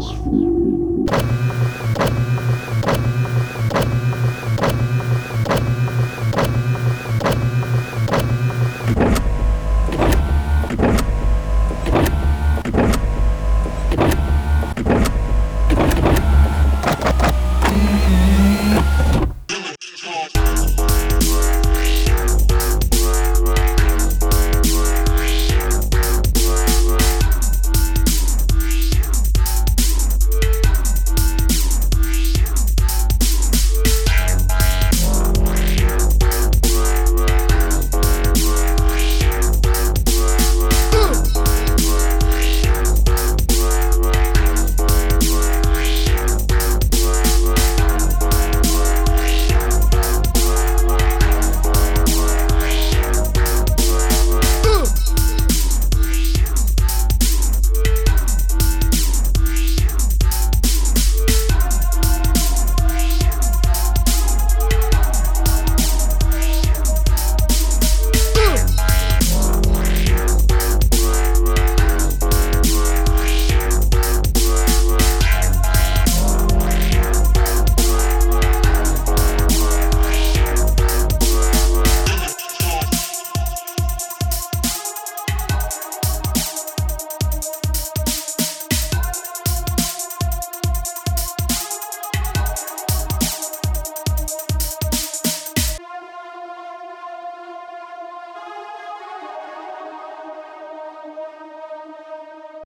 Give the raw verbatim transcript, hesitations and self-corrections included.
Friends.